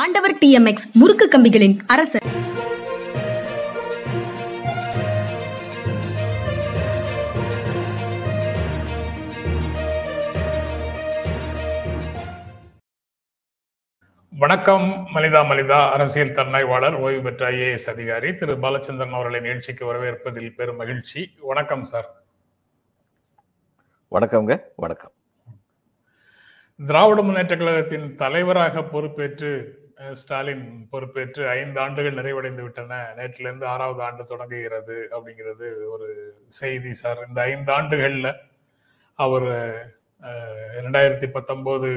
ஆண்டவர் TMX முறுக்கு கம்பிகளின் அரசர். வணக்கம். மனிதா அரசியல் தன்னாய்வாளர் ஓய்வு பெற்ற IAS அதிகாரி திரு பாலச்சந்திரன் அவர்களை நிகழ்ச்சிக்கு வரவேற்பதில் பெரும் மகிழ்ச்சி. வணக்கம் சார். வணக்கம்ங்க. வணக்கம். திராவிட முன்னேற்ற கழகத்தின் தலைவராக பொறுப்பேற்று ஸ்டாலின் பொறுப்பேற்று 5 ஆண்டுகள் நிறைவடைந்து விட்டன. நேற்றிலிருந்து 6வது ஆண்டு தொடங்குகிறது அப்படிங்கிறது ஒரு செய்தி சார். இந்த 5 ஆண்டுகள்ல அவர் 2019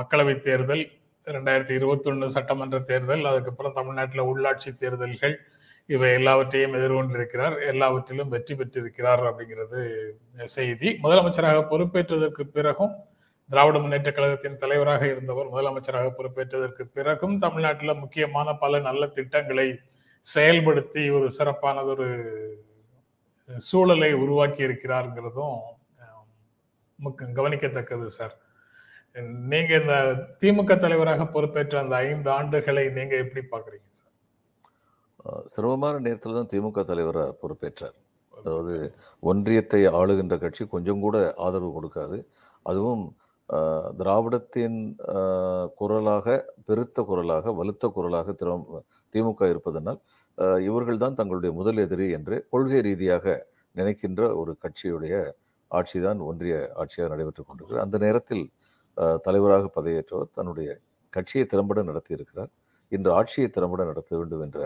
மக்களவை தேர்தல், 2021 சட்டமன்ற தேர்தல், அதுக்கப்புறம் தமிழ்நாட்டில் உள்ளாட்சி தேர்தல்கள், இவை எல்லாவற்றையும் எதிர்கொண்டிருக்கிறார். எல்லாவற்றிலும் வெற்றி பெற்றிருக்கிறார் அப்படிங்கிறது செய்தி. முதலமைச்சராக பொறுப்பேற்றதற்கு பிறகும், திராவிட முன்னேற்ற கழகத்தின் தலைவராக இருந்தவர் முதலமைச்சராக பொறுப்பேற்றதற்கு பிறகும் தமிழ்நாட்டில் முக்கியமான பல நல்ல திட்டங்களை செயல்படுத்தி ஒரு சிறப்பானதொரு சூழலை உருவாக்கி இருக்கிறாருங்கிறதும் கவனிக்கத்தக்கது சார். நீங்க இந்த திமுக தலைவராக பொறுப்பேற்ற அந்த 5 ஆண்டுகளை நீங்க எப்படி பாக்குறீங்க சார்? சிரமமான நேரத்தில் தான் திமுக தலைவராக பொறுப்பேற்றார். அதாவது ஒன்றியத்தை ஆளுகின்ற கட்சி கொஞ்சம் கூட ஆதரவு கொடுக்காது. அதுவும் திராவிடத்தின் குரலாக, பெருத்த குரலாக, வலுத்த குரலாக திமுக இருப்பதனால் இவர்கள் தான் தங்களுடைய முதல் எதிரி என்று கொள்கை ரீதியாக நினைக்கின்ற ஒரு கட்சியுடைய ஆட்சி தான் ஒன்றிய ஆட்சியாக நடைபெற்றுக் கொண்டிருக்கிறது. அந்த நேரத்தில் தலைவராக பதவியேற்றவர் தன்னுடைய கட்சியை திறம்பட நடத்தி இருக்கிறார். இன்று ஆட்சியை திறம்பட நடத்த வேண்டும் என்ற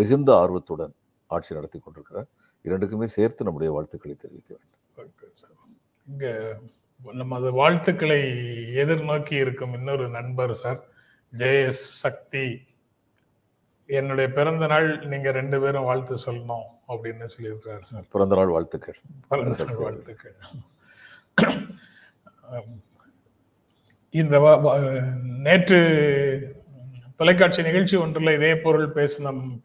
மிகுந்த ஆர்வத்துடன் ஆட்சி நடத்தி கொண்டிருக்கிறார். இரண்டுக்குமே சேர்த்து நம்முடைய வாழ்த்துக்களை தெரிவிக்க வேண்டும். நமது வாழ்த்துக்களை எதிர்நோக்கி இருக்கும் இன்னொரு நண்பர் சார், JS சக்தி. என்னுடைய பிறந்த நாள் நீங்க 2 பேரும் வாழ்த்து சொல்லணும் அப்படின்னு சொல்லியிருக்கிறார் சார். பிறந்த நாள் வாழ்த்துக்கள். பிறந்த நாள் வாழ்த்துக்கள். இந்த நேற்று தொலைக்காட்சி நிகழ்ச்சி ஒன்றில் இதே பொருள்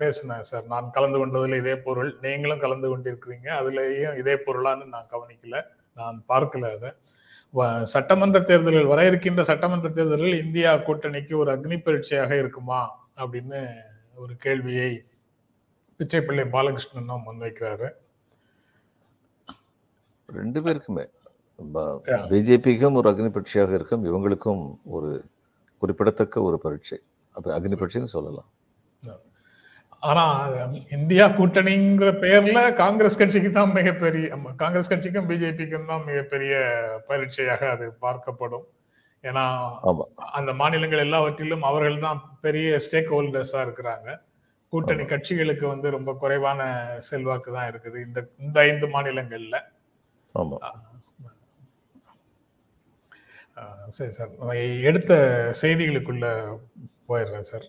பேசினேன் சார். நான் கலந்து கொண்டதில் இதே பொருள், நீங்களும் கலந்து கொண்டிருக்கிறீங்க. அதுலேயும் இதே பொருளான்னு நான் கவனிக்கல, நான் பார்க்கல. அதை சட்டமன்ற தேர்தலில், வர இருக்கின்ற சட்டமன்ற தேர்தலில் இந்தியா கூட்டணிக்கு ஒரு அக்னி பரீட்சையாக இருக்குமா அப்படின்னு ஒரு கேள்வியை பிச்சைப்பள்ளி பாலகிருஷ்ணன் முன்வைக்கிறாரு. 2 பேருக்குமே பிஜேபிக்கும் ஒரு அக்னி பரீட்சையாக இருக்கும், இவங்களுக்கும் ஒரு குறிப்பிடத்தக்க ஒரு பரீட்சை. அப்ப அக்னி பரீட்சைன்னு சொல்லலாம். ஆனா இந்தியா கூட்டணிங்கிற பேர்ல காங்கிரஸ் கட்சிக்கு தான் மிகப்பெரிய, காங்கிரஸ் கட்சிக்கும் பிஜேபிக்கும் தான் மிகப்பெரிய பரீட்சையாக அது பார்க்கப்படும். ஏன்னா அந்த மாநிலங்கள் எல்லாவற்றிலும் அவர்கள் தான் பெரிய ஸ்டேக் ஹோல்டர்ஸா இருக்கிறாங்க. கூட்டணி கட்சிகளுக்கு ரொம்ப குறைவான செல்வாக்கு தான் இருக்குது இந்த 5 மாநிலங்கள்ல. ஆமா, சரி சார். நம்ம எடுத்த செய்திகளுக்குள்ள போயிடுறேன் சார்.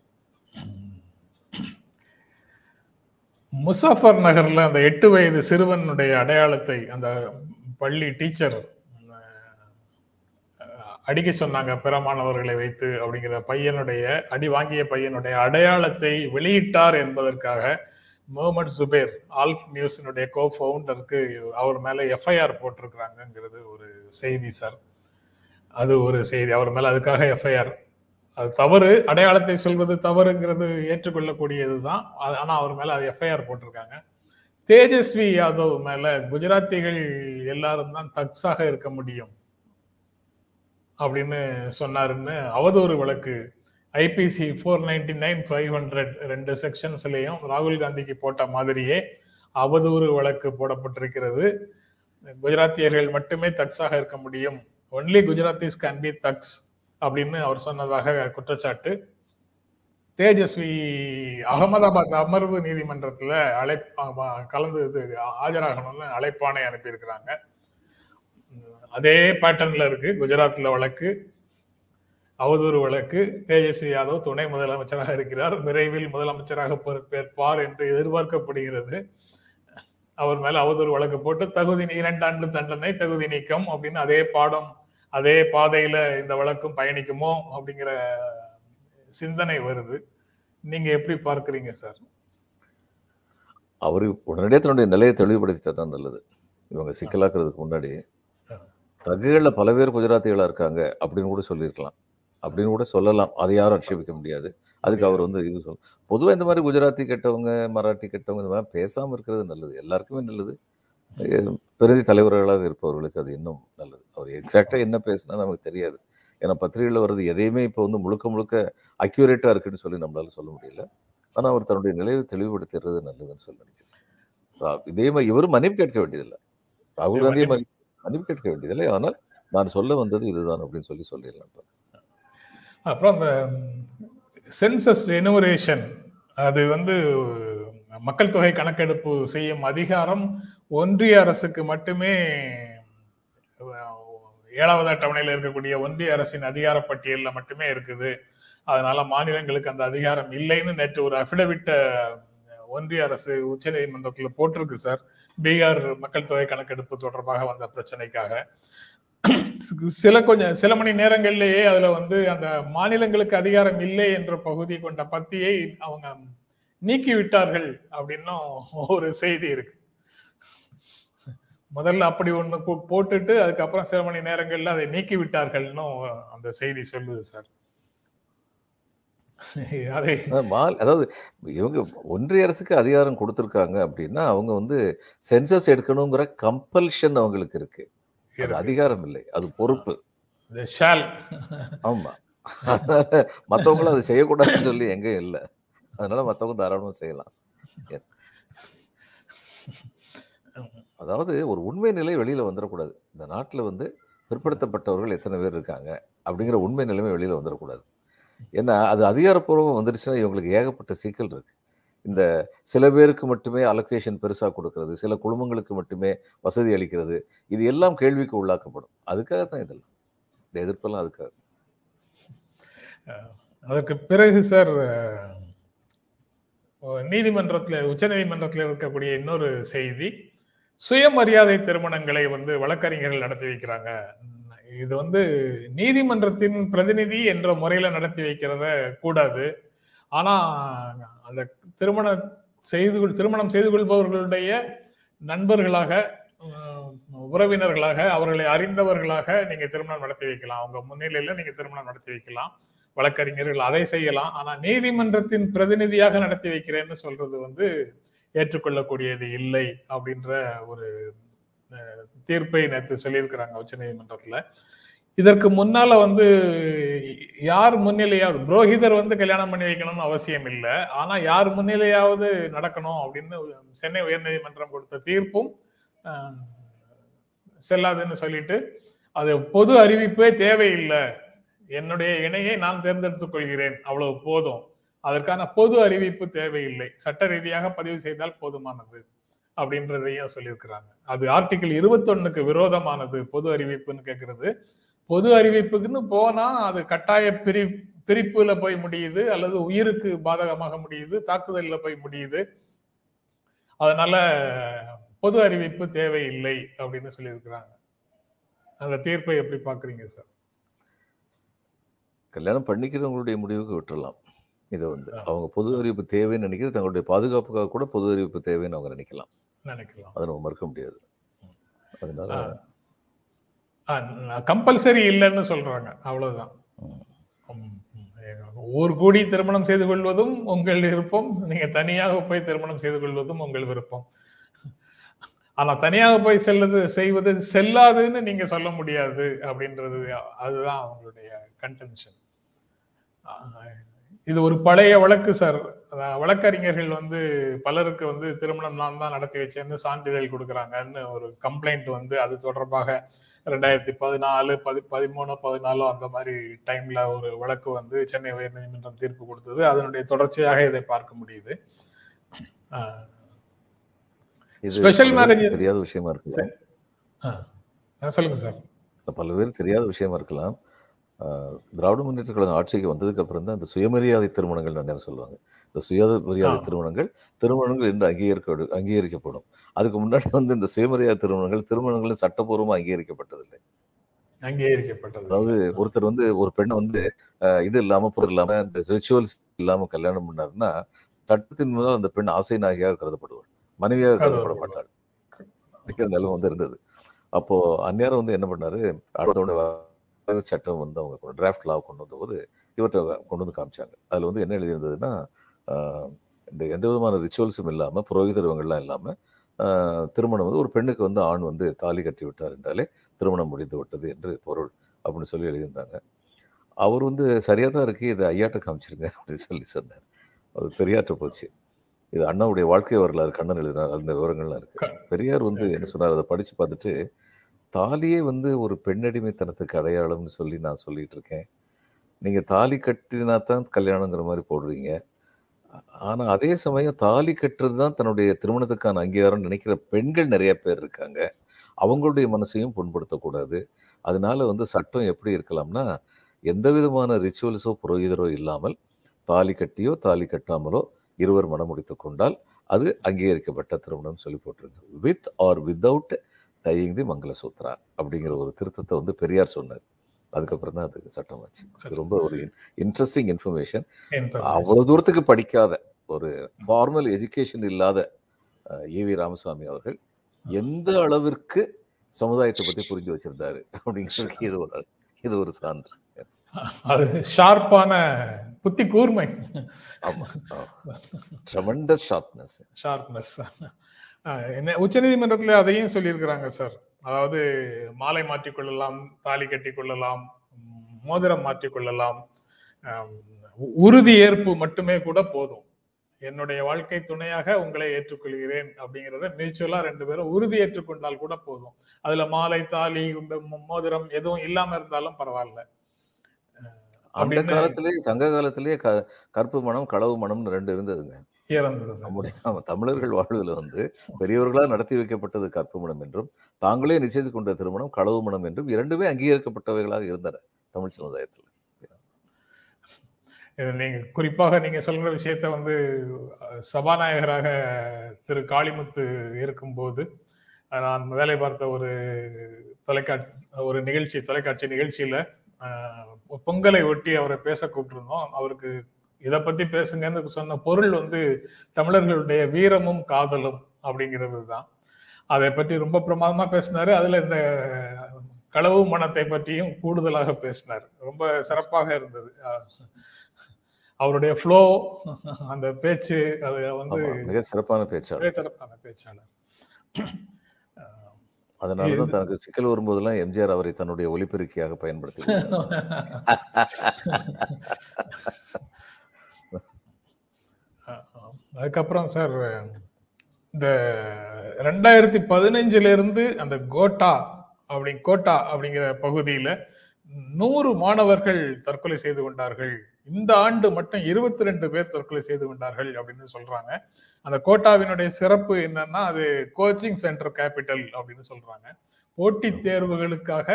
முசாஃபர் நகர்ல அந்த 8 வயது சிறுவனுடைய அடையாளத்தை அந்த பள்ளி டீச்சர் அடிக்க சொன்னாங்க பிற மாணவர்களை வைத்து. அப்படிங்கிற பையனுடைய, அடி வாங்கிய பையனுடைய அடையாளத்தை வெளியிட்டார் என்பதற்காக முகமது ஜுபைர் ஆல்ஃப் நியூஸினுடைய கோஃபவுண்டருக்கு அவர் மேல FIR போட்டிருக்கிறாங்கிறது ஒரு செய்தி சார். அது ஒரு செய்தி. அவர் மேல அதுக்காக FIR. அது தவறு, அடையாளத்தை சொல்வது தவறுங்கிறது ஏற்றுக்கொள்ளக்கூடியதுதான். ஆனா அவர் மேல அது FIR போட்டிருக்காங்க. தேஜஸ்வி யாதவ் மேல குஜராத்திகள் எல்லாரும் தான் தக்ஸாக இருக்க முடியும் அப்படின்னு சொன்னாருன்னு அவதூறு வழக்கு IPC 499, 500 2 செக்ஷன்ஸ்லயும் ராகுல் காந்திக்கு போட்ட மாதிரியே அவதூறு வழக்கு போடப்பட்டிருக்கிறது. குஜராத்தியர்கள் மட்டுமே தக்ஸாக இருக்க முடியும், only Gujaratis can be thugs அப்படின்னு அவர் சொன்னதாக குற்றச்சாட்டு. தேஜஸ்வி அகமதாபாத் அமர்வு நீதிமன்றத்தில் கலந்து ஆஜராகணும்னு அழைப்பானை அனுப்பியிருக்கிறாங்க. அதே பேட்டர்ன்ல இருக்கு. குஜராத்தில் வழக்கு, அவதூறு வழக்கு. தேஜஸ்வி யாதவ் துணை முதலமைச்சராக இருக்கிறார், விரைவில் முதலமைச்சராக பொறுப்பேற்பார் என்று எதிர்பார்க்கப்படுகிறது. அவர் மேல அவதூறு வழக்கு போட்டு தகுதி 2 ஆண்டு தண்டனை, தகுதி நீக்கம் அப்படின்னு அதே பாடம், அதே பாதையில இந்த வழக்கும் பயணிக்குமோ அப்படிங்கிற சிந்தனை வருது. நீங்க எப்படி பார்க்கிறீங்க சார்? அவரு உடனடியே தன்னுடைய நிலையை தெளிவுபடுத்திட்டா தான் நல்லது. இவங்க சிக்கலாக்குறதுக்கு முன்னாடி தகுதியில் பல பேர் குஜராத்திகளா இருக்காங்க அப்படின்னு கூட சொல்லியிருக்கலாம். அப்படின்னு கூட சொல்லலாம். அதை யாரும் ஆட்சேபிக்க முடியாது. அதுக்கு அவர் வந்து இது சொல்ல, பொதுவாக இந்த மாதிரி குஜராத்தி கெட்டவங்க, மராட்டி கெட்டவங்க, இந்த மாதிரி பேசாமல் இருக்கிறது நல்லது, எல்லாருக்குமே நல்லது. பிரதி தலைவர்களாக இருப்பவர்களுக்கு அது இன்னும் நல்லது. அவர் எக்ஸாக்டாக என்ன பேசுனா நமக்கு தெரியாது. ஏன்னா பத்திரிகையில் வர்றது எதையுமே இப்போ வந்து முழுக்க முழுக்க அக்யூரேட்டாக இருக்குன்னு சொல்லி நம்மளால சொல்ல முடியல. ஆனால் அவர் தன்னுடைய நிலையை தெளிவுபடுத்துறது நல்லதுன்னு சொல்லி நினைக்கிறேன். இதே மாதிரி இவரும் மன்னிப்பு கேட்க வேண்டியதில்லை, ராகுல் காந்தியை மன்னிப்பு கேட்க வேண்டியதில்லை. ஆனால் நான் சொல்ல வந்தது இதுதான் அப்படின்னு சொல்லி சொல்லிடலாம். அப்புறம் அந்த சென்சஸ் எனுமரேஷன், அது வந்து மக்கள் தொகை கணக்கெடுப்பு செய்யும் அதிகாரம் ஒன்றிய அரசுக்கு மட்டுமே, 7வது அட்டவணையில் இருக்கக்கூடிய ஒன்றிய அரசின் அதிகார பட்டியலில் மட்டுமே இருக்குது. அதனால மாநிலங்களுக்கு அந்த அதிகாரம் இல்லைன்னு நேற்று ஒரு அஃபிடவிட்டை ஒன்றிய அரசு உச்ச நீதிமன்றத்தில் போட்டிருக்கு சார், பீகார் மக்கள் தொகை கணக்கெடுப்பு தொடர்பாக வந்த பிரச்சனைக்காக. சில மணி நேரங்கள்லேயே அதுல வந்து அந்த மாநிலங்களுக்கு அதிகாரம் இல்லை என்ற பகுதி கொண்ட பத்தியை அவங்க நீக்கி விட்டார்கள் அப்படின்னும் ஒரு செய்தி இருக்கு. முதல்ல அப்படி ஒண்ணு போட்டுட்டு அதுக்கப்புறம் சில மணி நேரங்கள்ல அதை நீக்கி விட்டார்கள்னு அந்த செய்தி சொல்லுது சார். அதாவது இவங்க ஒன்றிய அரசுக்கு அதிகாரம் கொடுத்திருக்காங்க அப்படின்னா அவங்க வந்து சென்சஸ் எடுக்கணுங்கிற கம்பல்ஷன் அவங்களுக்கு இருக்கு. அதிகாரம் இல்லை, அது பொறுப்பு. ஆமா, மற்றவங்களும் அதை செய்யக்கூடாதுன்னு சொல்லி எங்கேயும் இல்லை. அதனால மற்றவங்க தாராளமாக செய்யலாம். அதாவது ஒரு உண்மை நிலை வெளியில வந்துடக்கூடாது. இந்த நாட்டில் வந்து பிற்படுத்தப்பட்டவர்கள் எத்தனை பேர் இருக்காங்க அப்படிங்கிற உண்மை நிலைமை வெளியில வந்துடக்கூடாது. ஏன்னா அது அதிகாரப்பூர்வம் வந்துடுச்சுன்னா இவங்களுக்கு ஏகப்பட்ட சிக்கல் இருக்கு. இந்த சில பேருக்கு மட்டுமே அலோகேஷன் பெருசாக கொடுக்கறது, சில குழுமங்களுக்கு மட்டுமே வசதி அளிக்கிறது, இது எல்லாம் கேள்விக்கு உள்ளாக்கப்படும். அதுக்காக தான் இதெல்லாம், இந்த எதிர்ப்பெல்லாம் அதுக்காக. அதற்கு பிறகு சார் நீதிமன்றத்தில், உச்ச நீதிமன்றத்தில் இருக்கக்கூடிய இன்னொரு செய்தி, சுயமரியாதை திருமணங்களை வந்து வழக்கறிஞர்கள் நடத்தி வைக்கிறாங்க. இது வந்து நீதிமன்றத்தின் பிரதிநிதி என்ற முறையில நடத்தி வைக்கிறத கூடாது. ஆனா அந்த திருமணம் செய்து கொள்பவர்களுடைய நண்பர்களாக, உறவினர்களாக, அவர்களை அறிந்தவர்களாக நீங்க திருமணம் நடத்தி வைக்கலாம், அவங்க முன்னிலையில நீங்க திருமணம் நடத்தி வைக்கலாம், வழக்கறிஞர்கள் அதை செய்யலாம். ஆனா நீதிமன்றத்தின் பிரதிநிதியாக நடத்தி வைக்கிறேன்னு சொல்றது வந்து ஏற்றுக்கொள்ளக்கூடியது இல்லை அப்படின்ற ஒரு தீர்ப்பை நேற்று சொல்லியிருக்கிறாங்க உச்ச நீதிமன்றத்துல. இதற்கு முன்னால வந்து யார் முன்னிலையாவது, புரோஹிதர் வந்து கல்யாணம் பண்ணி வைக்கணும்னு அவசியம் இல்லை, ஆனா யார் முன்னிலையாவது நடக்கணும் அப்படின்னு சென்னை உயர்நீதிமன்றம் கொடுத்த தீர்ப்பும் செல்லாதுன்னு சொல்லிட்டு, அது பொது அறிவிப்பே தேவையில்லை, என்னுடைய இணையை நான் தேர்ந்தெடுத்துக் கொள்கிறேன், அவ்வளவு போதும், அதற்கான பொது அறிவிப்பு தேவையில்லை, சட்ட ரீதியாக பதிவு செய்தால் போதுமானது அப்படின்றதையும் சொல்லியிருக்கிறாங்க. அது ஆர்டிகிள் 21க்கு விரோதமானது பொது அறிவிப்புன்னு கேட்கறது. பொது அறிவிப்புக்குன்னு போனா அது கட்டாய பிரிப்புல போய் முடியுது, அல்லது உயிருக்கு பாதகமாக முடியுது, தாக்குதல்ல போய் முடியுது. அதனால பொது அறிவிப்பு தேவையில்லை அப்படின்னு சொல்லியிருக்கிறாங்க. அந்த தீர்ப்பை எப்படி பாக்குறீங்க சார்? கல்யாணம் பண்ணிக்கிறது உங்களுடைய முடிவுக்கு விட்டுடலாம். இதை வந்து அவங்க பொது அறிவிப்பு தேவைன்னு நினைக்கிறது, தங்களுடைய பாதுகாப்புக்காக கூட பொது அறிவிப்பு தேவைன்னு அவங்க நினைக்கலாம். அதை நம்ம மறுக்க முடியாது. அதனால கம்பல்சரி இல்லைன்னு சொல்றாங்க, அவ்வளவுதான். ஒரு கூடி திருமணம் செய்து கொள்வதும் உங்கள் விருப்பம், நீங்க தனியாக போய் திருமணம் செய்து கொள்வதும் உங்கள் விருப்பம். ஆனா தனியாக போய் செய்வது செல்லாதுன்னு நீங்க சொல்ல முடியாது அப்படின்றது, அதுதான் அவங்களுடைய கன்டென்ஷன். இது ஒரு பழைய வழக்கு சார். வழக்கறிஞர்கள் வந்து பலருக்கு வந்து திருமணம் நான் தான் நடத்தி வச்சேன்னு சான்றிதழ் கொடுக்குறாங்கன்னு ஒரு கம்ப்ளைண்ட் வந்து, அது தொடர்பாக 2014 13, 14 அந்த மாதிரி டைம்ல ஒரு வழக்கு வந்து சென்னை உயர்நீதிமன்றம் தீர்ப்பு கொடுத்தது. அதனுடைய தொடர்ச்சியாக இதை பார்க்க முடியுது. ஸ்பெஷல் மேரேஜ் தெரியாத விஷயமா இருக்கலாம். சொல்லுங்க சார். பல பேர் தெரியாத விஷயமா இருக்கலாம். திராவிட முன்னேற்ற கழகம் ஆட்சிக்கு வந்ததுக்கு அப்புறம் தான் இந்த சுயமரியாதை திருமணங்கள் நிறைய சொல்லுவாங்க. இந்த சுயமரியாதை திருமணங்கள் என்று அங்கீகரிக்கப்படும். அதுக்கு முன்னாடி வந்து இந்த சுயமரியாதை திருமணங்கள் சட்டப்பூர்வமாக அங்கீகரிக்கப்பட்டதில்லை, அங்கீகரிக்கப்பட்டது. அதாவது ஒருத்தர் வந்து ஒரு பெண்ணை வந்து இது இல்லாமல் பொருள் இல்லாமல் இந்த ரிச்சுவல்ஸ் இல்லாமல் கல்யாணம் பண்ணாருன்னா சட்டத்தின் மூலம் அந்த பெண் ஆசை நாயகியாக கருதப்படுவாள், மனைவியாக கருதப்பட மாட்டாள். நிலைமை வந்து இருந்தது. அப்போ அந்நியாரம் வந்து என்ன பண்ணாரு, அடுத்தோட சட்டம் வந்து அவங்க டிராஃப்ட் லா கொண்டு வந்தபோது இவற்றை கொண்டு வந்து காமிச்சாங்க. அதில் வந்து என்ன எழுதியிருந்ததுன்னா, இந்த எந்த விதமான ரிச்சுவல்ஸும் இல்லாமல், புரோகிதர்வங்கள்லாம் இல்லாமல் திருமணம் வந்து ஒரு பெண்ணுக்கு வந்து ஆண் வந்து தாலி கட்டி விட்டார் என்றாலே திருமணம் முடிந்து விட்டது என்று பொருள் அப்படின்னு சொல்லி எழுதியிருந்தாங்க. அவர் வந்து சரியாக தான் இருக்குது, இதை ஐயாட்டம் காமிச்சிருங்க அப்படின்னு சொல்லி சொன்னார். அது பெரியார்ட்ட போச்சு. இது அண்ணாவுடைய வாழ்க்கை வரலாறு கண்ணன் எழுதினார், அந்த விவரங்கள்லாம் இருக்குது. பெரியார் வந்து என்ன சொன்னார், அதை படித்து பார்த்துட்டு தாலியே வந்து ஒரு பெண்ணடிமைத்தனத்துக்கு அடையாளம்னு சொல்லி நான் சொல்லிகிட்டு இருக்கேன். நீங்கள் தாலி கட்டினா தான் கல்யாணங்கிற மாதிரி போடுறீங்க. ஆனால் அதே சமயம் தாலி கட்டுறது தான் தன்னுடைய திருமணத்துக்கான அங்கீகாரம்னு நினைக்கிற பெண்கள் நிறைய பேர் இருக்காங்க. அவங்களுடைய மனசையும் புண்படுத்தக்கூடாது. அதனால வந்து சட்டம் எப்படி இருக்கலாம்னா, எந்த விதமான ரிச்சுவல்ஸோ புரோகிதரோ இல்லாமல் தாலி கட்டியோ தாலி கட்டாமலோ இருவர் மனம் முடித்து கொண்டால் அது அங்கீகரிக்கப்பட்ட திருமணம் சொல்லி போட்டிருக்கு. With or without tying the mangala sutra அப்படிங்கிற ஒரு திருத்தத்தை வந்து பெரியார் சொன்னார். அதுக்கப்புறம் தான் அது சட்டம் ஆச்சு. ரொம்ப ஒரு இன்ட்ரெஸ்டிங் இன்ஃபர்மேஷன். அவ்வளோ தூரத்துக்கு படிக்காத, ஒரு ஃபார்மல் எஜுகேஷன் இல்லாத ஏ வி ராமசாமி அவர்கள் எந்த அளவிற்கு சமுதாயத்தை பற்றி புரிஞ்சு வச்சிருந்தாரு அப்படிங்கிறதுக்கு இது ஒரு சான்று. அது ஷார்ப்பான புத்தி கூர்மை. Tremendous sharpness. என்ன உச்சநீதிமன்றத்தில் அதையும் சொல்லியிருக்கிறாங்க சார். அதாவது மாலை மாற்றிக்கொள்ளலாம், தாலி கட்டி கொள்ளலாம், மோதிரம் மாற்றிக்கொள்ளலாம், உறுதி ஏற்பு மட்டுமே கூட போதும். என்னுடைய வாழ்க்கை துணையாக உங்களை ஏற்றுக்கொள்கிறேன் அப்படிங்கிறத மியூச்சுவலா ரெண்டு பேரும் உறுதி ஏற்றுக்கொண்டால் கூட போதும். அதுல மாலை, தாலி, மோதிரம் எதுவும் இல்லாம இருந்தாலும் பரவாயில்ல. அந்த காலத்திலேயே, சங்க காலத்திலேயே கற்பு மனம் களவு மனம்னு ரெண்டு இருந்ததுங்க. தமிழர்கள் வாழ்வில் வந்து பெரியவர்களால் நடத்தி வைக்கப்பட்டது கற்பு மனம் என்றும், தாங்களே நிச்சயித்து கொண்ட திருமணம் களவு மனம் என்றும் இரண்டுமே அங்கீகரிக்கப்பட்டவைகளாக இருந்தன தமிழ் சமுதாயத்தில். நீங்க குறிப்பாக நீங்க சொல்ற விஷயத்த வந்து சபாநாயகராக திரு காளிமுத்து இருக்கும்போது நான் வேலை பார்த்த ஒரு தொலைக்காட்சி நிகழ்ச்சியில பொங்கலை ஒட்டி அவரை பேச கூப்பிட்டுருந்தோம். அவருக்கு இதை பத்தி பேசுங்கன்னு சொன்ன பொருள் வந்து தமிழர்களுடைய வீரமும் காதலும் அப்படிங்கிறது தான். அதை பற்றி ரொம்ப பிரமாதமா பேசினாரு. அதுல இந்த களவு மனத்தை பற்றியும் கூடுதலாக பேசினார். ரொம்ப சிறப்பாக இருந்தது அவருடைய ஃப்ளோ, அந்த பேச்சு. அது வந்து மிக சிறப்பான பேச்சாளர். அதனாலதான் தனக்கு சிக்கல் வரும்போதெல்லாம் எம்ஜிஆர் அவரை தன்னுடைய ஒலிபெருக்கியாக பயன்படுத்தி. அதுக்கப்புறம் சார் இந்த 2015 அந்த கோட்டா அப்படிங்கிற பகுதியில 100 மாணவர்கள் தற்கொலை செய்து கொண்டார்கள். இந்த ஆண்டு மட்டும் 22 பேர் தற்கொலை செய்து கொண்டார்கள் அப்படின்னு சொல்றாங்க. அந்த கோட்டாவினுடைய சிறப்பு என்னன்னா, அது கோச்சிங் சென்டர் கேபிட்டல் அப்படின்னு சொல்றாங்க. போட்டி தேர்வுகளுக்காக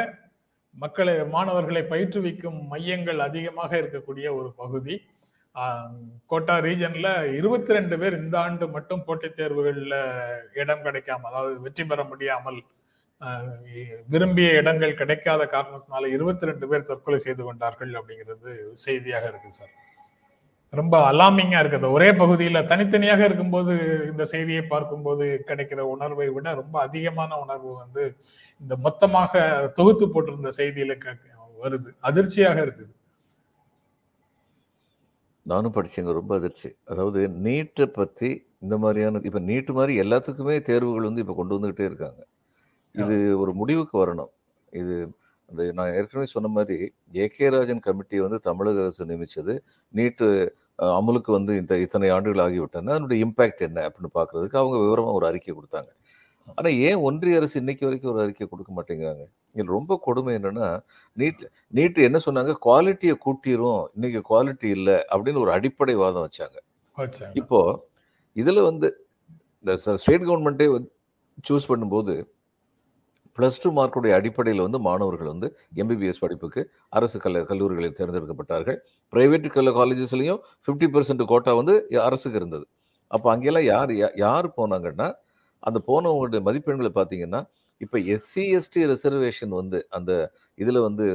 மாணவர்களை பயிற்றுவிக்கும் மையங்கள் அதிகமாக இருக்கக்கூடிய ஒரு பகுதி கோட்டா ரீஜன்ல 22 பேர் இந்த ஆண்டு மட்டும் போட்டித் தேர்வுகளில் இடம் கிடைக்காம, அதாவது வெற்றி பெற முடியாமல், விரும்பிய இடங்கள் கிடைக்காத காரணத்தினால 22 பேர் தற்கொலை செய்து கொண்டார்கள் அப்படிங்கிறது செய்தியாக இருக்கு சார். ரொம்ப அலாமிங்கா இருக்கு. அந்த ஒரே பகுதியில தனித்தனியாக இருக்கும்போது இந்த செய்தியை பார்க்கும்போது கிடைக்கிற உணர்வை விட ரொம்ப அதிகமான உணர்வு வந்து இந்த மொத்தமாக தொகுத்து போட்டிருந்த செய்தியில வருது. அதிர்ச்சியாக இருக்குது. நானும் படித்தேங்க, ரொம்ப அதிர்ச்சி. அதாவது நீட்டை பற்றி இந்த மாதிரியான, இப்போ நீட்டு மாதிரி எல்லாத்துக்குமே தேர்வுகள் வந்து இப்போ கொண்டு வந்துக்கிட்டே இருக்காங்க. இது ஒரு முடிவுக்கு வரணும். இது அந்த நான் ஏற்கனவே சொன்ன மாதிரி JK ராஜன் கமிட்டியை வந்து தமிழக அரசு நியமித்தது. நீட்டு அமலுக்கு வந்து இத்தனை ஆண்டுகள் ஆகிவிட்டாங்க, அதனுடைய இம்பேக்ட் என்ன அப்படின்னு பார்க்குறதுக்கு அவங்க விவரமாக ஒரு அறிக்கை கொடுத்தாங்க. ஆனால் ஏன் ஒன்றிய அரசு இன்னைக்கு வரைக்கும் ஒரு அறிக்கை கொடுக்க மாட்டேங்கிறாங்க? இதில் ரொம்ப கொடுமை என்னென்னா, நீட்டு என்ன சொன்னாங்க, குவாலிட்டியை கூட்டிரும், இன்னைக்கு குவாலிட்டி இல்லை அப்படின்னு ஒரு அடிப்படை வாதம் வச்சாங்க. இப்போ இதில் வந்து இந்த ஸ்டேட் கவர்மெண்ட்டே வந்து சூஸ் பண்ணும்போது +2 மார்க்குடைய அடிப்படையில் வந்து மாணவர்கள் வந்து MBBS படிப்புக்கு அரசு கல்லூரிகளில் தேர்ந்தெடுக்கப்பட்டார்கள். பிரைவேட் காலேஜஸ்லையும் 50% கோட்டா வந்து அரசுக்கு இருந்தது. அப்போ அங்கெல்லாம் யார் போனாங்கன்னா, அந்த போனவங்களுடைய மதிப்பெண்களை பார்த்தீங்கன்னா, இப்போ SC ST ரிசர்வேஷன் வந்து அந்த இதில் வந்து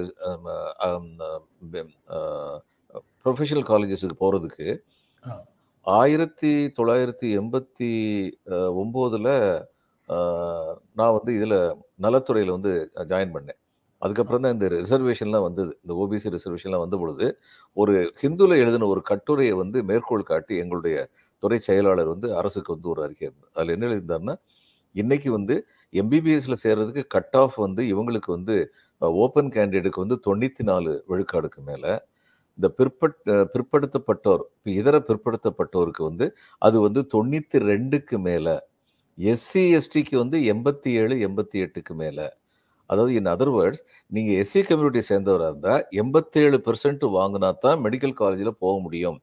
ப்ரொஃபஷனல் காலேஜஸுக்கு போகிறதுக்கு 1989 நான் வந்து இதில் நலத்துறையில் வந்து ஜாயின் பண்ணேன். அதுக்கப்புறம் தான் இந்த ரிசர்வேஷன்லாம் வந்தது. இந்த ஓபிசி ரிசர்வேஷன்லாம் வந்த பொழுது ஒரு ஹிந்துல எழுதின ஒரு கட்டுரையை வந்து மேற்கோள் காட்டி எங்களுடைய துறை செயலாளர் வந்து அரசுக்கு வந்து ஒரு அறிக்கை இருந்தார். அதில் என்ன எழுதியிருந்தாருன்னா, இன்னைக்கு வந்து எம்பிபிஎஸ்ல சேர்றதுக்கு கட் ஆஃப் வந்து இவங்களுக்கு வந்து ஓப்பன் கேண்டிடேட்டுக்கு வந்து 94 விழுக்காடுக்கு மேலே, இந்த பிற்படுத்தப்பட்டோர் இதர பிற்படுத்தப்பட்டோருக்கு வந்து அது வந்து 92க்கு மேலே, எஸ்சி எஸ்டிக்கு வந்து 87 88க்கு மேலே. அதாவது இன் அதர்வேர்ட்ஸ் நீங்கள் எஸ்சி கம்யூனிட்டியை சேர்ந்தவராக இருந்தால் 87% வாங்கினா தான் மெடிக்கல் காலேஜில் போக முடியும்.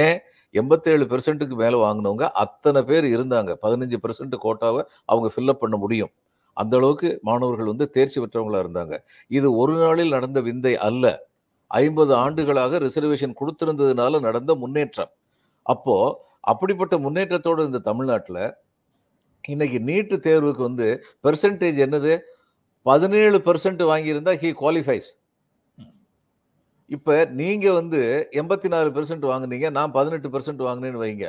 ஏன் 87% மேலே வாங்கினவங்க அத்தனை பேர் இருந்தாங்க, 15% கோட்டாவை அவங்க ஃபில்அப் பண்ண முடியும். அந்த அளவுக்கு மாணவர்கள் வந்து தேர்ச்சி பெற்றவங்களாக இருந்தாங்க. இது ஒரு நாளில் நடந்த விந்தை அல்ல, 50 ஆண்டுகளாக ரிசர்வேஷன் கொடுத்திருந்ததுனால நடந்த முன்னேற்றம். அப்போது அப்படிப்பட்ட முன்னேற்றத்தோடு இந்த தமிழ்நாட்டில் இன்னைக்கு நீட்டு தேர்வுக்கு வந்து பெர்சன்டேஜ் என்னது, 17% வாங்கியிருந்தா ஹீ குவாலிஃபைஸ். இப்போ நீங்கள் வந்து 84% வாங்கினீங்க, நான் 18% வாங்கினேன்னு வைங்க.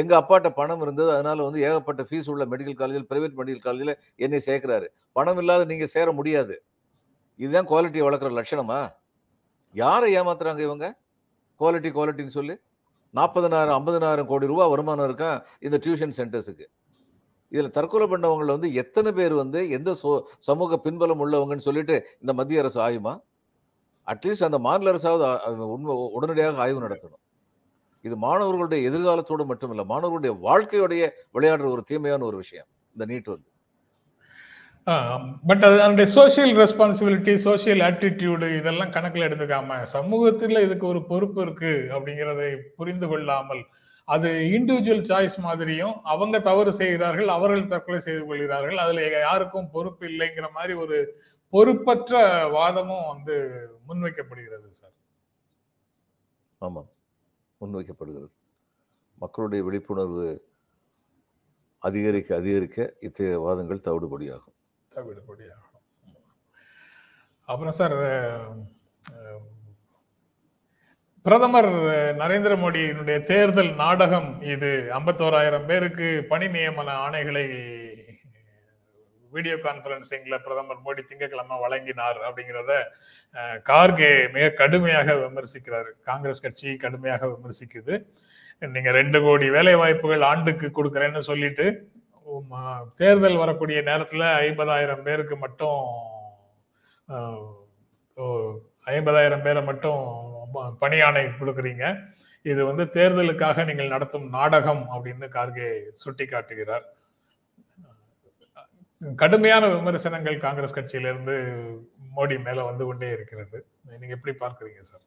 எங்கள் அப்பாட்ட பணம் இருந்தது, அதனால வந்து ஏகப்பட்ட ஃபீஸ் உள்ள மெடிக்கல் காலேஜில், பிரைவேட் மெடிக்கல் காலேஜில் என்னை சேர்க்குறாரு. பணம் இல்லாத நீங்கள் சேர முடியாது. இதுதான் குவாலிட்டியை வளர்க்குற லட்சணமா? யாரை ஏமாத்துறாங்க இவங்க குவாலிட்டி குவாலிட்டின்னு சொல்லி? 40,000 50,000 கோடி ரூபா வருமானம் இருக்கான் இந்த டியூஷன் சென்டர்ஸுக்கு. இதில் தற்கொலை பண்ணவங்களை வந்து எத்தனை பேர் வந்து எந்த சமூக பின்பலம் உள்ளவங்கன்னு சொல்லிட்டு இந்த மத்திய அரசு ஆயுமா? அட்லீஸ்ட் அந்த மாநில அரசாவது உண்மை உடனடியாக ஆய்வு நடத்தணும். இது மாணவர்களுடைய எதிர்காலத்தோடு மட்டுமில்லை, மாணவர்களுடைய வாழ்க்கையோடைய விளையாடுற ஒரு தீமையான ஒரு விஷயம் இந்த நீட் வந்து. பட் அது அதனுடைய சோசியல் ரெஸ்பான்சிபிலிட்டி, சோசியல் ஆட்டிடியூடு இதெல்லாம் கணக்கில் எடுத்துக்காம சமூகத்தில் இதுக்கு ஒரு பொறுப்பு இருக்கு அப்படிங்கிறதை புரிந்து கொள்ளாமல் அது இண்டிவிஜுவல் சாய்ஸ் மாதிரியும் அவங்க தவறு செய்கிறார்கள், அவர்கள் தற்கொலை செய்து கொள்கிறார்கள், அதுல யாருக்கும் பொறுப்பு இல்லைங்கிற மாதிரி ஒரு பொறுப்பற்ற வாதமும் வந்து முன்வைக்கப்படுகிறது சார். ஆமாம், முன்வைக்கப்படுகிறது. மக்களுடைய விழிப்புணர்வு அதிகரிக்க அதிகரிக்க இத்தகைய வாதங்கள் தவிடுபடியாகும். அப்புறம் சார், பிரதமர் நரேந்திர மோடியினுடைய தேர்தல் நாடகம் இது 51,000 பேருக்கு பணி நியமன ஆணைகளை வீடியோ கான்பரன்சிங்ல பிரதமர் மோடி திங்கட்கிழமை வழங்கினார் அப்படிங்கிறத கார்கே மிக கடுமையாக விமர்சிக்கிறார். காங்கிரஸ் கட்சி கடுமையாக விமர்சிக்குது. நீங்க 2 கோடி வேலை வாய்ப்புகள் ஆண்டுக்கு கொடுக்குறேன்னு சொல்லிட்டு தேர்தல் வரக்கூடிய நேரத்துல 50,000 பேருக்கு மட்டும் 50,000 பேரை மட்டும் பணியாணை கொடுக்குறீங்க. இது வந்து தேர்தலுக்காக நீங்கள் நடத்தும் நாடகம் அப்படின்னு கார்கே சுட்டி காட்டுகிறார். கடுமையான விமர்சனங்கள் காங்கிரஸ் கட்சியிலிருந்து மோடி மேல வந்து கொண்டே இருக்கிறது. நீங்க எப்படி பார்க்குறீங்க சார்?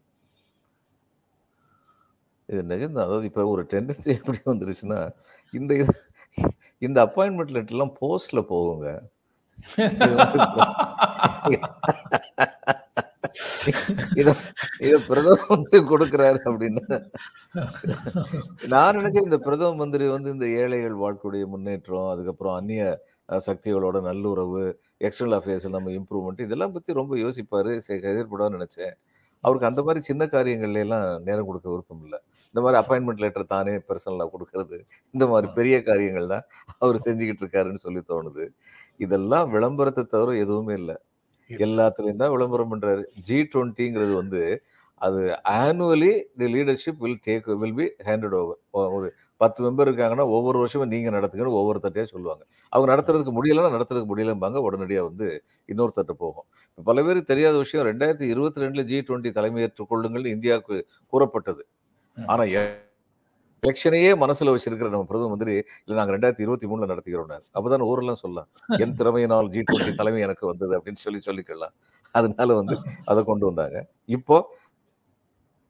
இது நிஜம்தான். அதாவது இப்போ ஒரு டெண்டன்சி எப்படி வந்துருச்சுன்னா, இந்த இந்த அப்பாயின்மெண்ட் லெட்டர்லாம் போஸ்ட்ல போகுங்க. இதை பிரதம மந்திரி கொடுக்குறாரு அப்படின்னு நான் நினைச்சேன். இந்த பிரதம மந்திரி வந்து இந்த ஏழைகள் வாழ்க்கையுடைய முன்னேற்றம், அதுக்கப்புறம் அந்நிய சக்திகளோட நல்லுறவு, எக்ஸ்டர்னல் அஃபேர்ஸ் நம்ம இம்ப்ரூவ்மெண்ட் இதெல்லாம் பத்தி ரொம்ப யோசிப்பாரு, எதிர்படான்னு நினைச்சேன். அவருக்கு அந்த மாதிரி சின்ன காரியங்கள்ல எல்லாம் நேரம் கொடுக்க விருப்பம் இல்லை. இந்த மாதிரி அப்பாயின்மெண்ட் லெட்டர் தானே பர்சனலாக கொடுக்கறது, இந்த மாதிரி பெரிய காரியங்கள் தான் அவர் செஞ்சுக்கிட்டு இருக்காருன்னு சொல்லி தோணுது. இதெல்லாம் விளம்பரத்தை தவிர எதுவுமே இல்லை. எல்லாத்துலேயும் தான் விளம்பரம் பண்றாரு. G20ங்கிறது வந்து அது annually the leadership will be handed over. ஒரு 10 மெம்பர் இருக்காங்கன்னா ஒவ்வொரு வருஷமும் நீங்கள் நடத்துங்கன்னு ஒவ்வொரு தட்டையாக சொல்லுவாங்க. அவங்க நடத்துறதுக்கு முடியலைன்னா நடத்துறதுக்கு முடியலம்பாங்க, உடனடியாக வந்து இன்னொரு தட்டை போகும். இப்போ பல பேருக்கு தெரியாத விஷயம், 2022 G20 தலைமையேற்றுக் கொள்ளுங்கள் இந்தியாவுக்கு கூறப்பட்டது. ஆனால் எலெக்ஷனையே மனசுல வச்சிருக்கிற நம்ம பிரதம மந்திரி இல்லை, நாங்கள் 2023 நடத்துகிறோம்னாரு. அப்போதான் ஊரெல்லாம் சொல்லலாம் என் திறமையினால் G20 தலைமை எனக்கு வந்தது அப்படின்னு சொல்லிக்கலாம். அதனால வந்து அதை கொண்டு வந்தாங்க. இப்போ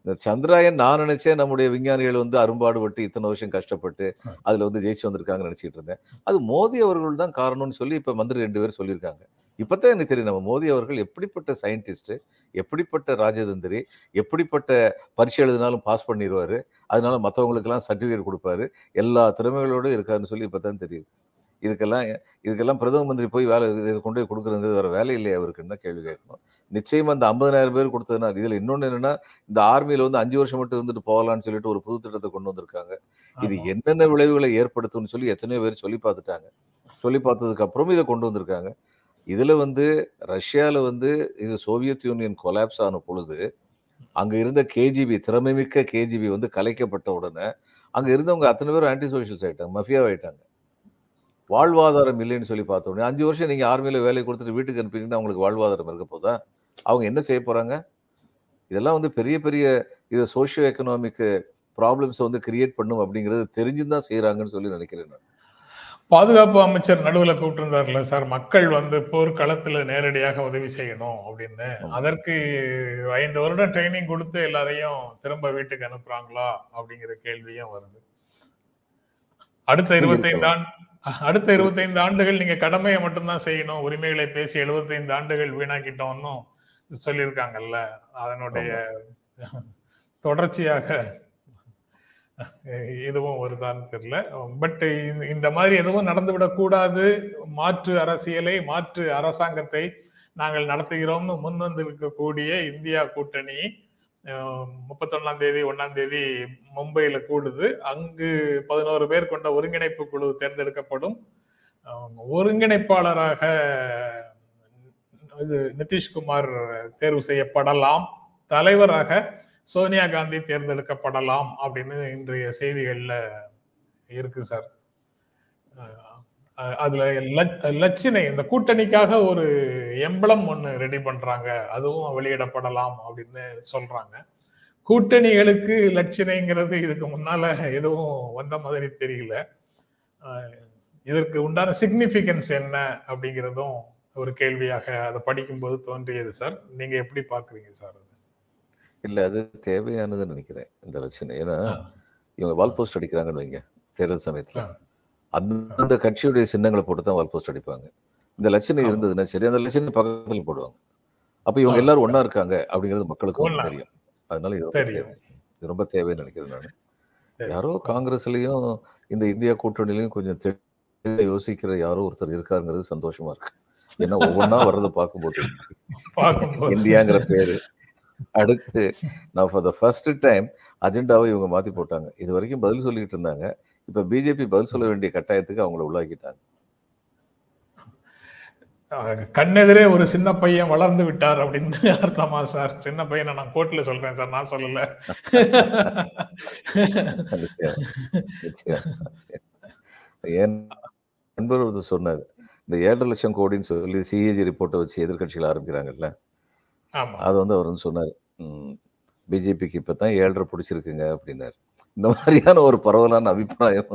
இந்த சந்திராயன் நான் நினைச்சேன் நம்முடைய விஞ்ஞானிகள் வந்து அரும்பாடுபட்டு இத்தனை வருஷம் கஷ்டப்பட்டு அதுல வந்து ஜெயிச்சு வந்திருக்காங்கன்னு நினைச்சிட்டு இருந்தேன். அது மோடி அவர்கள் தான் காரணம்னு சொல்லி இப்போ மந்திரி 2 பேர் சொல்லியிருக்காங்க. இப்போத்தான் எனக்கு தெரியும் நம்ம மோடி அவர்கள் எப்படிப்பட்ட சயின்டிஸ்ட்டு, எப்படிப்பட்ட ராஜதந்திரி, எப்படிப்பட்ட பரீட்சை எழுதினாலும் பாஸ் பண்ணிடுவார், அதனால மற்றவங்களுக்கெல்லாம் சர்டிஃபிகேட் கொடுப்பாரு, எல்லா திறமைகளோடு இருக்காருன்னு சொல்லி இப்போ தான் தெரியுது. இதுக்கெல்லாம் பிரதம மந்திரி போய் வேலை இதை கொண்டு போய் கொடுக்குறது வேறு வேலை இல்லை அவருக்குன்னு தான் கேள்வி கேட்கணும். நிச்சயமாக இந்த 50,000 பேர் கொடுத்ததுனா, இதில் இன்னொன்று என்னென்னா, இந்த ஆர்மியில் வந்து 5 வருஷம் மட்டும் இருந்துட்டு போகலான்னு சொல்லிட்டு ஒரு புது திட்டத்தை கொண்டு வந்திருக்காங்க. இது என்னென்ன விளைவுகளை ஏற்படுத்தும்னு சொல்லி எத்தனையோ பேர் சொல்லி பார்த்துட்டாங்க. சொல்லி பார்த்ததுக்கு அப்புறம் இதை கொண்டு வந்திருக்காங்க. இதில் ரஷ்யாவில் இது சோவியத் யூனியன் கொலாப்ஸ் ஆன பொழுது அங்கே இருந்த கேஜிபி, திறமைமிக்க கேஜிபி கலைக்கப்பட்ட உடனே அங்கே இருந்தவங்க அத்தனை பேரும் ஆன்டி சோஷியல்ஸ் ஆகிட்டாங்க, மஃபியாவாயிட்டாங்க. வாழ்வாதாரம் இல்லைன்னு சொல்லி பார்த்த உடனே 5 வருஷம் நீங்கள் ஆர்மியில் வேலை கொடுத்துட்டு வீட்டுக்கு அனுப்பிங்கன்னா அவங்களுக்கு வாழ்வாதாரம் இருக்க போதா? அவங்க என்ன செய்ய போகிறாங்க? இதெல்லாம் பெரிய பெரிய இது சோஷியோ எக்கனாமிக் ப்ராப்ளம்ஸை கிரியேட் பண்ணும் அப்படிங்கிறது தெரிஞ்சுதான் செய்கிறாங்கன்னு சொல்லி நினைக்கிறேன் நான். பாதுகாப்பு அமைச்சர் நடுவில் கூப்பிட்டிருந்தார்ல சார், மக்கள் போர்க்களத்துல நேரடியாக உதவி செய்யணும் அப்படின்னு. அதற்கு 5 வருடம் ட்ரைனிங் கொடுத்து எல்லாரையும் திரும்ப வீட்டுக்கு அனுப்புறாங்களா அப்படிங்கிற கேள்வியும் வருது. அடுத்த 25 ஆண்டுகள் நீங்க கடமையை மட்டும்தான் செய்யணும், உரிமைகளை பேசி 75 ஆண்டுகள் வீணாக்கிட்டோம்னு சொல்லியிருக்காங்கல்ல, அதனுடைய தொடர்ச்சியாக எதுவும் வருதான்னு தெரியல. பட் இந்த மாதிரி எதுவும் நடந்துவிடக் கூடாது, மாற்று அரசியலை, மாற்று அரசாங்கத்தை நாங்கள் நடத்துகிறோம்னு முன் வந்திருக்கக்கூடிய இந்தியா கூட்டணி 31 தேதி 1 தேதி மும்பையில கூடுது. அங்கு 11 பேர் கொண்ட ஒருங்கிணைப்பு குழு தேர்ந்தெடுக்கப்படும். ஒருங்கிணைப்பாளராக நிதிஷ்குமார் தேர்வு செய்யப்படலாம், தலைவராக சோனியா காந்தி தேர்ந்தெடுக்கப்படலாம் அப்படின்னு இன்றைய செய்திகள்ல இருக்கு சார். அதுல லட்சணை இந்த கூட்டணிக்காக ஒரு எம்பளம் ஒண்ணு ரெடி பண்றாங்க, அதுவும் வெளியிடப்படலாம் அப்படின்னு சொல்றாங்க. கூட்டணிகளுக்கு லட்சணைங்கிறது இதுக்கு முன்னால எதுவும் வந்த மாதிரி தெரியல. இதற்கு உண்டான சிக்னிபிகன்ஸ் என்ன அப்படிங்கிறதும் ஒரு கேள்வியாக அதை படிக்கும்போது தோன்றியது சார். நீங்க எப்படி பாக்குறீங்க சார்? இல்லை, அது தேவையானதுன்னு நினைக்கிறேன் இந்த லட்சணை. ஏன்னா இவங்க வால்போஸ்ட் அடிக்கிறாங்கன்னு வைங்க, தேர்தல் சமயத்தில் அந்தந்த கட்சியுடைய சின்னங்களை போட்டு தான் வால்போஸ்ட் அடிப்பாங்க. இந்த லட்சணை இருந்ததுன்னா சரி, அந்த லட்சணை பக்கத்தில் போடுவாங்க. அப்போ இவங்க எல்லாரும் ஒன்னா இருக்காங்க அப்படிங்கிறது மக்களுக்கு தெரியும். அதனால இது ரொம்ப தேவைன்னு நினைக்கிறேன் நான். யாரோ காங்கிரஸ்லையும் இந்த இந்தியா கூட்டணிலையும் கொஞ்சம் யோசிக்கிற யாரோ ஒருத்தர் இருக்காருங்கிறது சந்தோஷமா இருக்கு. ஏன்னா ஒவ்வொன்னா வர்றதை பார்க்கும்போது இந்தியாங்கிற பேரு அடுத்து நான் ஃபார் த ஃபர்ஸ்ட் டைம் அஜெண்டாவை இவங்க மாற்றி போட்டாங்க. இது வரைக்கும் பதில் சொல்லிக்கிட்டு இருந்தாங்க, இப்போ பிஜேபி பதில் சொல்ல வேண்டிய கட்டாயத்துக்கு அவங்கள உள்ளாக்கிட்டாங்க. கண்ணெதிரே ஒரு சின்ன பையன் வளர்ந்து விட்டார் அப்படின்னு அர்த்தமா சார்? சின்ன பையனை நான் கோர்ட்ல சொல்றேன் சார், நான் சொல்லல. என் நண்பர் ஒருத்தர் சொன்னார், இந்த 7.5 லட்சம் கோடின்னு சொல்லி சிஏஜி ரிப்போர்ட்டை வச்சு எதிர்கட்சிகள் ஆரம்பிக்கிறாங்கல்ல, அது அவர் சொன்னார், பிஜேபிக்கு இப்பதான் 7.5 பிடிச்சிருக்குங்க அப்படின்னாரு. இந்த மாதிரியான ஒரு பரவலான அபிப்பிராயம்.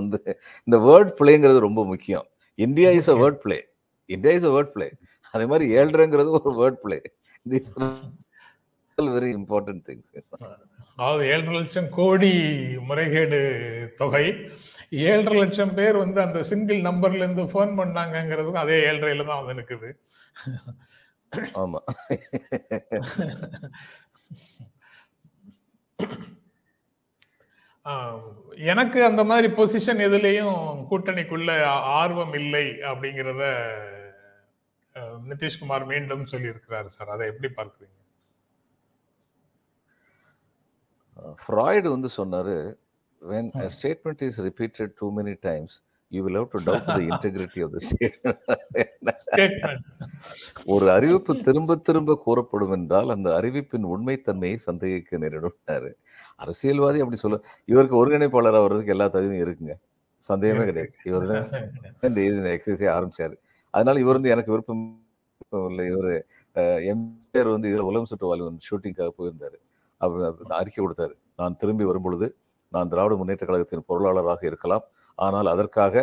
இந்த வேர்ட் பிளேங்கிறது ரொம்ப முக்கியம். India is a word play, India is a word play. அதே மாதிரி 7.5ங்கிறது ஒரு word play. This very important things. அதாவது 7.5 லட்சம் கோடி முறைகேடு தொகை, 7.5 லட்சம் பேர் அந்த சிங்கிள் நம்பர்ல இருந்து போன் பண்ணாங்கிறதுக்கும் அதே 7.5ல தான் இருக்குது. ஆமா, எனக்கு அந்த மாதிரி பொசிஷன் எதுலயும் கூட்டணிக்குள்ள ஆர்வம் இல்லை அப்படிங்கிறத நிதிஷ்குமார் மீண்டும் சொல்லி இருக்கிறாரு சார். அதை எப்படி பார்க்குறீங்க? ஃப்ராய்டு சொன்னாரு, when a statement is repeated too many times you will have to doubt the integrity of the statement. ஒரு அறிவிப்பு திரும்ப திரும்ப கூறப்படும் என்றால் அந்த அறிவிப்பின் உண்மைத்தன்மையை சந்தேகிக்க நேரிடுறாரு அரசியல்வாதி. அப்படி சொல்ல இவருக்கு ஒருங்கிணைப்பாளர் ஆகிறதுக்கு எல்லா தகுதியும் இருக்குங்க, சந்தேகமே கிடையாது. இவர் தான் இந்த எக்ஸசைஸே ஆரம்பிச்சாரு. அதனால இவர் எனக்கு விருப்பம் இல்லை. இவர் எம்ஜிஆர் இதில் உலகம் சுற்றுவாலிபன் ஷூட்டிங்காக போயிருந்தாரு. அவர் அறிக்கை கொடுத்தாரு, நான் திரும்பி வரும்பொழுது நான் திராவிட முன்னேற்ற கழகத்தின் பொருளாளராக இருக்கலாம், ஆனால் அதற்காக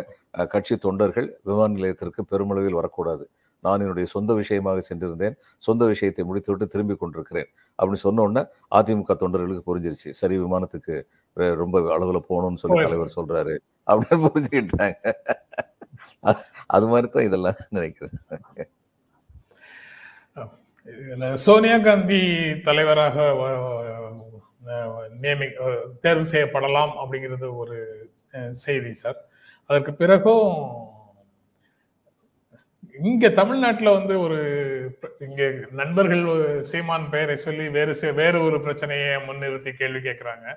கட்சி தொண்டர்கள் விமான நிலையத்திற்கு பெருமளவில் வரக்கூடாது. நான் என்னுடைய சொந்த விஷயமாக சென்றிருந்தேன், சொந்த விஷயத்தை முடித்துவிட்டு திரும்பி கொண்டிருக்கிறேன் அப்படின்னு சொன்ன உடனே அதிமுக தொண்டர்களுக்கு புரிஞ்சிருச்சு, சரி விமானத்துக்கு ரொம்ப அளவில் போகணும்னு சொல்லி தலைவர் சொல்றாரு அப்படின்னு புரிஞ்சுக்கிட்டாங்க. அது மாதிரி தான் இதெல்லாம் நினைக்கிறேன். சோனியா காந்தி தலைவராக தேர்வு செய்யப்படலாம் அப்படிங்கிறது ஒரு செய்தி சார். அதற்கு பிறகும் இங்க தமிழ்நாட்டில் ஒரு இங்க நண்பர்கள் சீமான் பெயரை சொல்லி வேறு ஒரு பிரச்சனையை முன்னிறுத்தி கேள்வி கேட்கிறாங்க.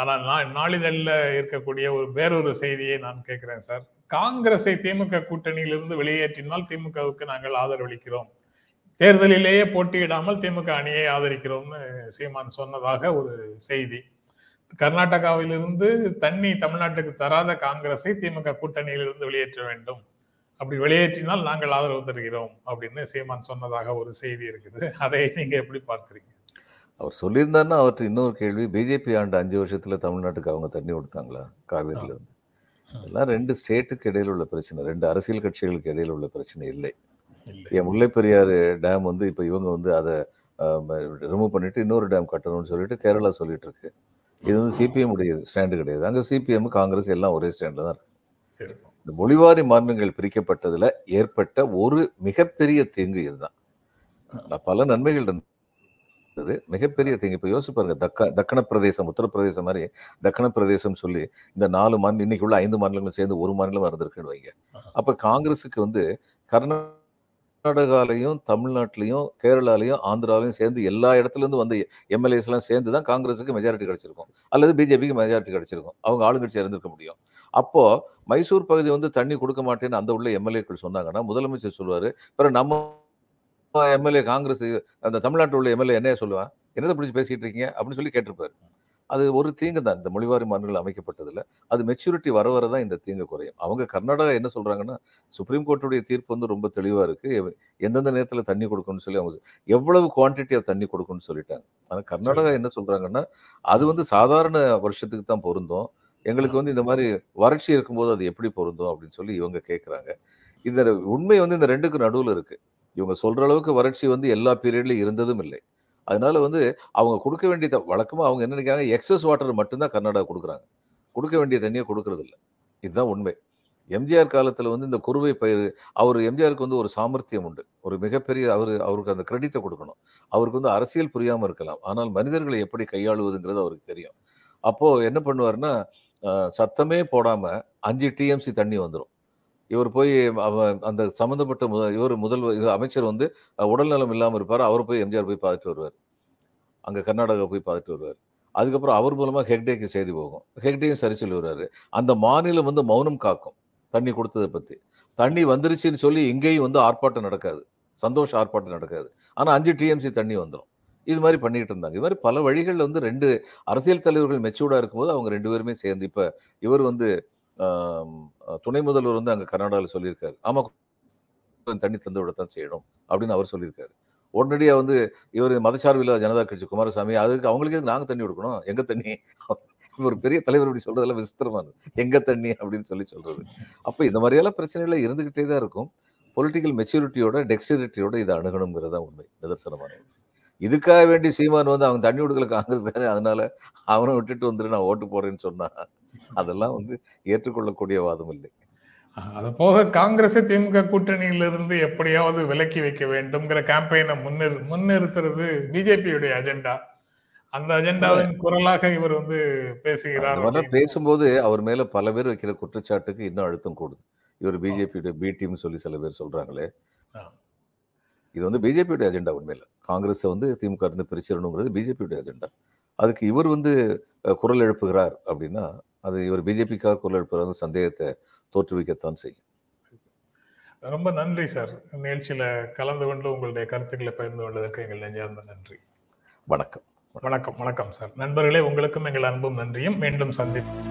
ஆனால் நான் நாளிதழில் இருக்கக்கூடிய வேறொரு செய்தியை நான் கேட்கிறேன் சார். காங்கிரஸை திமுக கூட்டணியிலிருந்து வெளியேற்றினால் திமுகவுக்கு நாங்கள் ஆதரவளிக்கிறோம், தேர்தலிலேயே போட்டியிடாமல் திமுக அணியை ஆதரிக்கிறோம்னு சீமான் சொன்னதாக ஒரு செய்தி. கர்நாடகாவிலிருந்து தண்ணி தமிழ்நாட்டுக்கு தராத காங்கிரஸை திமுக கூட்டணியிலிருந்து வெளியேற்ற வேண்டும், அப்படி வெளியேற்றினால் நாங்கள் ஆதரவு தருகிறோம் அப்படின்னு சீமான் சொன்னதாக ஒரு செய்தி இருக்குது. அதை நீங்க எப்படி பார்க்குறீங்க? அவர் சொல்லியிருந்தாருன்னா அவர்கிட்ட இன்னொரு கேள்வி, பிஜேபி ஆண்டு 5 வருஷத்துல தமிழ்நாட்டுக்கு அவங்க தண்ணி கொடுத்தாங்களா? காவேரியில் வந்து இதெல்லாம் 2 ஸ்டேட்டுக்கு இடையில் உள்ள பிரச்சனை, 2 அரசியல் கட்சிகளுக்கு இடையில் உள்ள பிரச்சனை இல்லை. முல்லை பெரியாறு டேம் வந்து இப்போ இவங்க வந்து அதை ரிமூவ் பண்ணிட்டு இன்னொரு டேம் கட்டணும்னு சொல்லிட்டு கேரளா சொல்லிட்டு இருக்கு. இது வந்து சிபிஎம் உடைய ஸ்டாண்டு கிடையாது. அங்கே சிபிஎம் காங்கிரஸ் எல்லாம் ஒரே ஸ்டாண்டில் தான் இருக்கு. இந்த மொழிவாரி மாநிலங்கள் பிரிக்கப்பட்டதில் ஏற்பட்ட ஒரு மிகப்பெரிய தீங்கு இதுதான். பல நன்மைகள் இருந்தது, மிகப்பெரிய தீங்கு. இப்போ யோசிச்சு பாருங்க, தக்கண பிரதேசம் உத்தரப்பிரதேசம் மாதிரி தக்கண பிரதேசம் சொல்லி இந்த 4 மாநிலம் இன்னைக்கு உள்ள 5 மாநிலங்களும் சேர்ந்து ஒரு மாநிலம் இருந்திருக்குன்னு வைங்க. அப்போ காங்கிரஸுக்கு வந்து கர்நாடகாலையும் தமிழ்நாட்டிலையும் கேரளாலையும் ஆந்திராலையும் சேர்ந்து எல்லா இடத்துலேருந்து வந்து எம்எல்ஏஸ்லாம் சேர்ந்து தான் காங்கிரஸுக்கு மெஜாரிட்டி கிடச்சிருக்கும், அல்லது பிஜேபிக்கு மெஜாரிட்டி கிடச்சிருக்கும், அவங்க ஆளுங்கட்சி இருந்திருக்க முடியும். அப்போது மைசூர் பகுதி வந்து தண்ணி கொடுக்க மாட்டேன்னு அந்த உள்ள எம்எல்ஏக்கள் சொன்னாங்கன்னா முதலமைச்சர் சொல்லுவார், பிறகு நம்ம எம்எல்ஏ காங்கிரஸ் அந்த தமிழ்நாட்டில் உள்ள எம்எல்ஏ என்னைய சொல்லுவேன், என்னதை பிடிச்சி பேசிகிட்டு இருக்கீங்க அப்படின்னு சொல்லி கேட்டிருப்பார். அது ஒரு தீங்கு தான் இந்த மொழிவாரி மாநிலங்கள் அமைக்கப்பட்டதில். அது மெச்சூரிட்டி வர வர தான் இந்த தீங்கு குறையும். அவங்க கர்நாடகா என்ன சொல்கிறாங்கன்னா, சுப்ரீம் கோர்ட்டுடைய தீர்ப்பு வந்து ரொம்ப தெளிவாக இருக்குது, எந்தெந்த நேரத்தில் தண்ணி கொடுக்கணும்னு சொல்லி அவங்க எவ்வளவு குவான்டிட்டியாக தண்ணி கொடுக்கணும்னு சொல்லிட்டாங்க. ஆனால் கர்நாடகா என்ன சொல்கிறாங்கன்னா, அது வந்து சாதாரண வருஷத்துக்கு தான் பொருந்தும், எங்களுக்கு வந்து இந்த மாதிரி வறட்சி இருக்கும்போது அது எப்படி பொருந்தும் அப்படின்னு சொல்லி இவங்க கேட்குறாங்க. இந்த உண்மை வந்து இந்த 2க்கு நடுவில் இருக்குது. இவங்க சொல்கிற அளவுக்கு வறட்சி வந்து எல்லா பீரியட்லையும் இருந்ததும் இல்லை. அதனால வந்து அவங்க கொடுக்க வேண்டிய வழக்கமாக அவங்க என்ன நினைக்கிறாங்க, எக்ஸஸ் வாட்டர் மட்டும்தான் கர்நாடகா கொடுக்குறாங்க, கொடுக்க வேண்டிய தண்ணியை கொடுக்கறது இல்லை. இதுதான் உண்மை. எம்ஜிஆர் காலத்தில் வந்து இந்த குறுவை பயிர், அவர் எம்ஜிஆருக்கு வந்து ஒரு சாமர்த்தியம் உண்டு, ஒரு மிகப்பெரிய அவருக்கு அந்த கிரெடிட்டை கொடுக்கணும். அவருக்கு வந்து அரசியல் புரியாமல் இருக்கலாம், ஆனால் மனிதர்களை எப்படி கையாளுவதுங்கிறது அவருக்கு தெரியும். அப்போது என்ன பண்ணுவார்னா, சத்தமே போடாமல் 5 TMC தண்ணி வந்துடும். இவர் போய் அந்த சம்மந்தப்பட்ட முதல்வர் அமைச்சர் வந்து உடல்நலம் இல்லாமல் இருப்பார், அவர் போய் எம்ஜிஆர் போய் பார்த்துட்டு வருவார், அங்கே கர்நாடகா போய் பார்த்துட்டு வருவார். அதுக்கப்புறம் அவர் மூலமாக ஹெக்டேக்கு செய்தி போகும், ஹெக்டேயும் சரி சொல்லி வருவார். அந்த மாநிலம் வந்து மௌனம் காக்கும் தண்ணி கொடுத்ததை பற்றி. தண்ணி வந்துருச்சுன்னு சொல்லி எங்கேயும் வந்து ஆர்ப்பாட்டம் நடக்காது, சந்தோஷ ஆர்ப்பாட்டம் நடக்காது, ஆனால் 5 TMC தண்ணி வந்துடும். இது மாதிரி பண்ணிகிட்டு இருந்தாங்க. இது மாதிரி பல வழிகளில் வந்து 2 அரசியல் தலைவர்கள் மெச்சூர்டாக இருக்கும்போது அவங்க 2 பேருமே சேர்ந்து, இப்போ இவர் வந்து துணை முதல்வர் வந்து அங்கே கர்நாடகாவில் சொல்லியிருக்காரு, ஆமாம் தண்ணி தந்து விடத்தான் செய்யணும் அப்படின்னு அவர் சொல்லியிருக்காரு. உடனடியாக வந்து இவர் மதச்சார்பில் ஜனதா கட்சி குமாரசாமி, அதுக்கு அவங்களுக்கே நாங்கள் தண்ணி கொடுக்கணும், எங்கள் தண்ணி, ஒரு பெரிய தலைவர் அப்படி சொல்கிறதெல்லாம் விசித்திரமானது, எங்கள் தண்ணி அப்படின்னு சொல்லி சொல்கிறது. அப்போ இந்த மாதிரியெல்லாம் பிரச்சனைகள் இருந்துக்கிட்டே தான் இருக்கும். பொலிட்டிக்கல் மெச்சூரிட்டியோட டெக்ஸ்டரிட்டியோட இதை அணுகணுங்கிறது தான் உண்மை, நிதர்சனமானது. இதுக்காக வேண்டி சீமான் வந்து அவங்க தண்ணி கொடுக்கல காங்கிரஸ் தானே, அதனால அவனை விட்டுட்டு வந்துட்டு நான் ஓட்டு போடுறேன்னு சொன்னான், அதெல்லாம் வந்து ஏற்றுக்கொள்ளக்கூடிய வாதம் இல்லை. அது போக காங்கிரஸை திமுக கூட்டணியிலிருந்து எப்படியாவது விலக்கி வைக்க வேண்டும்ங்கிற கேம்பெயினை முன்னிறுத்துறது பிஜேபியுடைய அஜெண்டா. அந்த அஜெண்டாவின் குரலாக இவர் வந்து பேசுகிறார். பேசும்போது அவர் மேல பல பேர் வைக்கிற குற்றச்சாட்டுக்கு இன்னும் அழுத்தம் கூடுது. இவர் பிஜேபியுடைய பி டீம் சொல்லி சில பேர் சொல்றாங்களே, இது வந்து பிஜேபியுடைய அஜெண்டா. உண்மையில காங்கிரஸை வந்து திமுக இருந்து பிரிச்சிடணுங்கிறது பிஜேபியுடைய அஜெண்டா. அதுக்கு இவர் வந்து குரல் எழுப்புகிறார் அப்படின்னா அது இவர் பிஜேபிக்காக குரல் எழுப்புகிற சந்தேகத்தை தோற்றுவிக்கத்தான் செய்யும். ரொம்ப நன்றி சார், நிகழ்ச்சியில் கலந்து கொண்டு உங்களுடைய கருத்துக்களை பகிர்ந்து கொண்டதற்கு எங்கள் நெஞ்சார்ந்த நன்றி. வணக்கம். வணக்கம் சார். நண்பர்களே, உங்களுக்கும் எங்கள் அன்பும் நன்றியும். மீண்டும் சந்திப்போம்.